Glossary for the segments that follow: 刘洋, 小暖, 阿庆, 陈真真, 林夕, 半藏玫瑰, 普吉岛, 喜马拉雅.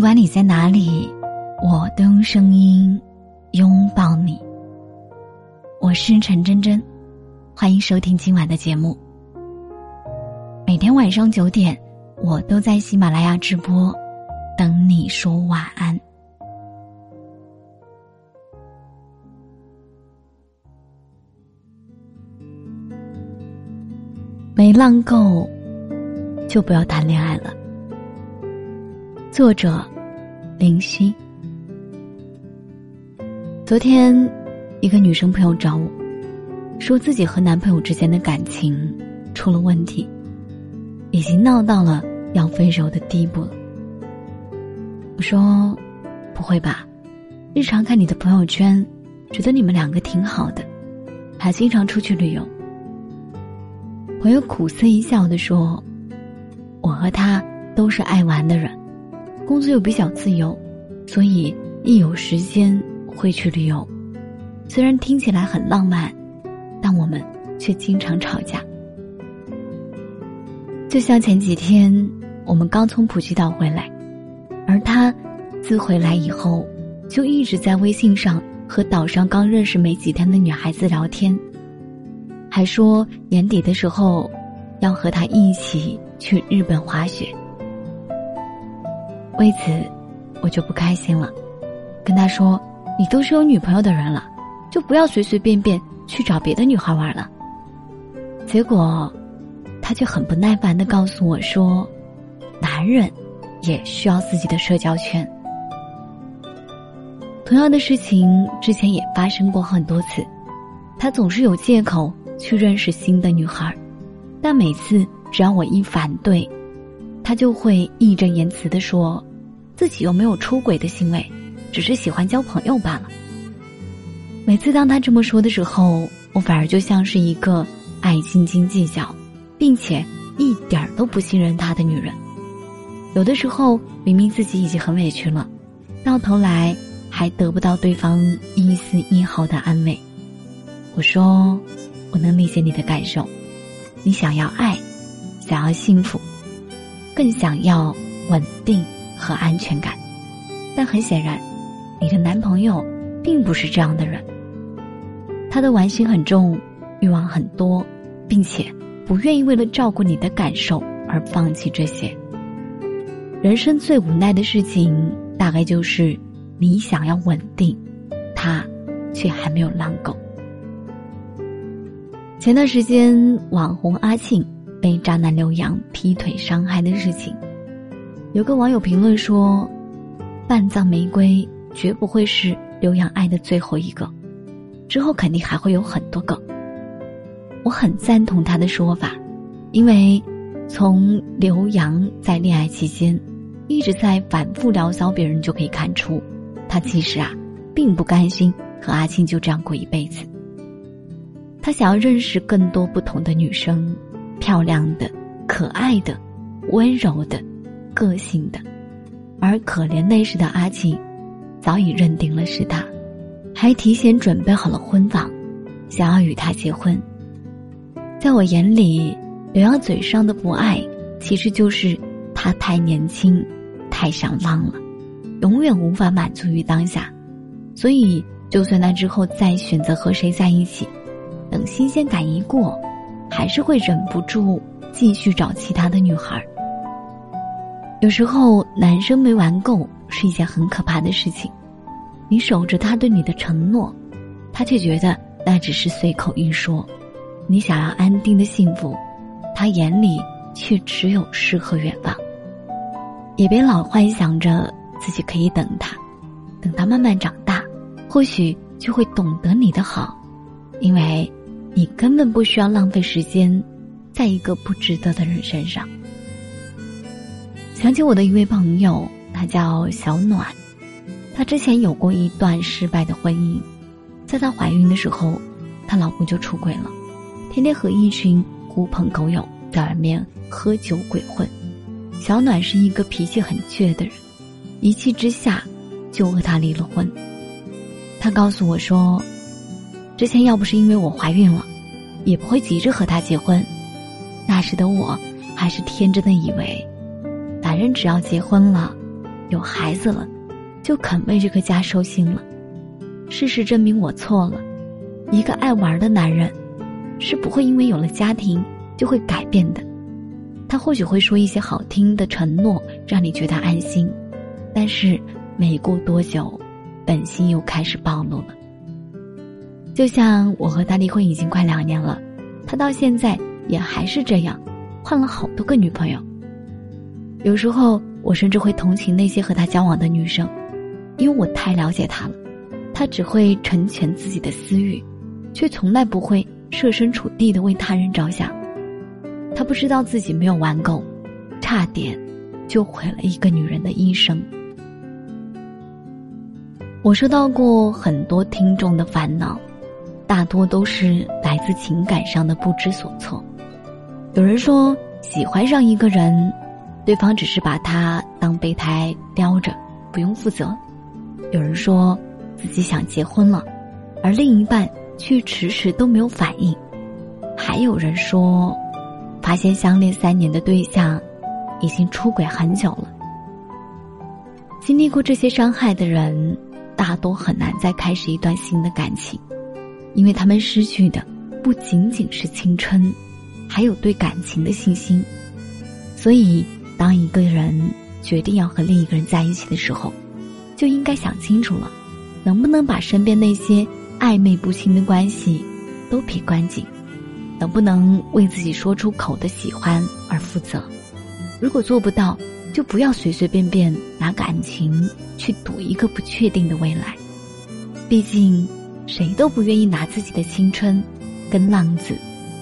不管你在哪里，我都用声音拥抱你。我是陈真真，欢迎收听今晚的节目。每天晚上9点，我都在喜马拉雅直播，等你说晚安。没浪够就不要谈恋爱了。作者林夕。昨天一个女生朋友找我，说自己和男朋友之间的感情出了问题，已经闹到了要分手的地步了。我说不会吧，日常看你的朋友圈，觉得你们两个挺好的，还经常出去旅游。朋友苦涩一笑地说，我和他都是爱玩的人，工作又比较自由，所以一有时间会去旅游。虽然听起来很浪漫，但我们却经常吵架。就像前几天我们刚从普吉岛回来，而他自回来以后就一直在微信上和岛上刚认识没几天的女孩子聊天，还说年底的时候要和他一起去日本滑雪。为此我就不开心了，跟他说，你都是有女朋友的人了，就不要随随便便去找别的女孩玩了。结果他却很不耐烦地告诉我说，男人也需要自己的社交圈。同样的事情之前也发生过很多次，他总是有借口去认识新的女孩，但每次只要我一反对，他就会义正言辞地说，自己又没有出轨的行为，只是喜欢交朋友罢了。每次当他这么说的时候，我反而就像是一个爱斤斤计较，并且一点都不信任他的女人。有的时候明明自己已经很委屈了，到头来还得不到对方一丝一毫的安慰。我说，我能理解你的感受，你想要爱，想要幸福，更想要稳定和安全感，但很显然你的男朋友并不是这样的人。他的玩心很重，欲望很多，并且不愿意为了照顾你的感受而放弃这些。人生最无奈的事情大概就是你想要稳定，他却还没有浪够。前段时间网红阿庆被渣男刘洋劈腿伤害的事情，有个网友评论说，半藏玫瑰绝不会是刘洋爱的最后一个，之后肯定还会有很多个。我很赞同他的说法，因为从刘洋在恋爱期间一直在反复聊骚别人就可以看出，他其实并不甘心和阿庆就这样过一辈子。他想要认识更多不同的女生，漂亮的、可爱的、温柔的、个性的，而可怜那时的阿庆早已认定了是他，还提前准备好了婚房，想要与他结婚。在我眼里，刘洋嘴上的不爱其实就是他太年轻，太上浪了，永远无法满足于当下，所以就算他之后再选择和谁在一起，等新鲜感一过，还是会忍不住继续找其他的女孩。有时候男生没玩够是一件很可怕的事情，你守着他对你的承诺，他却觉得那只是随口一说。你想要安定的幸福，他眼里却只有诗和远方。也别老幻想着自己可以等他，等他慢慢长大，或许就会懂得你的好，因为你根本不需要浪费时间在一个不值得的人身上。想起我的一位朋友，他叫小暖，他之前有过一段失败的婚姻，在她怀孕的时候，她老公就出轨了，天天和一群狐朋狗友在外面喝酒鬼混。小暖是一个脾气很倔的人，一气之下就和他离了婚。他告诉我说，之前要不是因为我怀孕了，也不会急着和他结婚。那时的我还是天真的以为，男人只要结婚了，有孩子了，就肯为这个家收心了。事实证明我错了，一个爱玩的男人是不会因为有了家庭就会改变的。他或许会说一些好听的承诺让你觉得安心，但是没过多久本性又开始暴露了。就像我和他离婚已经快2年了，他到现在也还是这样，换了好多个女朋友。有时候我甚至会同情那些和他交往的女生，因为我太了解他了，他只会成全自己的私欲，却从来不会设身处地地为他人着想。他不知道自己没有玩够，差点就毁了一个女人的一生。我收到过很多听众的烦恼，大多都是来自情感上的不知所措。有人说喜欢上一个人，对方只是把他当备胎叼着，不用负责。有人说自己想结婚了，而另一半却迟迟都没有反应。还有人说发现相恋3年的对象已经出轨很久了。经历过这些伤害的人大多很难再开始一段新的感情，因为他们失去的不仅仅是青春，还有对感情的信心。所以当一个人决定要和另一个人在一起的时候，就应该想清楚了，能不能把身边那些暧昧不清的关系都撇干净，能不能为自己说出口的喜欢而负责。如果做不到，就不要随随便便拿感情去赌一个不确定的未来。毕竟谁都不愿意拿自己的青春跟浪子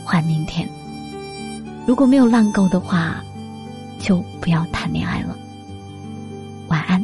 换明天。如果没有浪够的话，就不要谈恋爱了。晚安。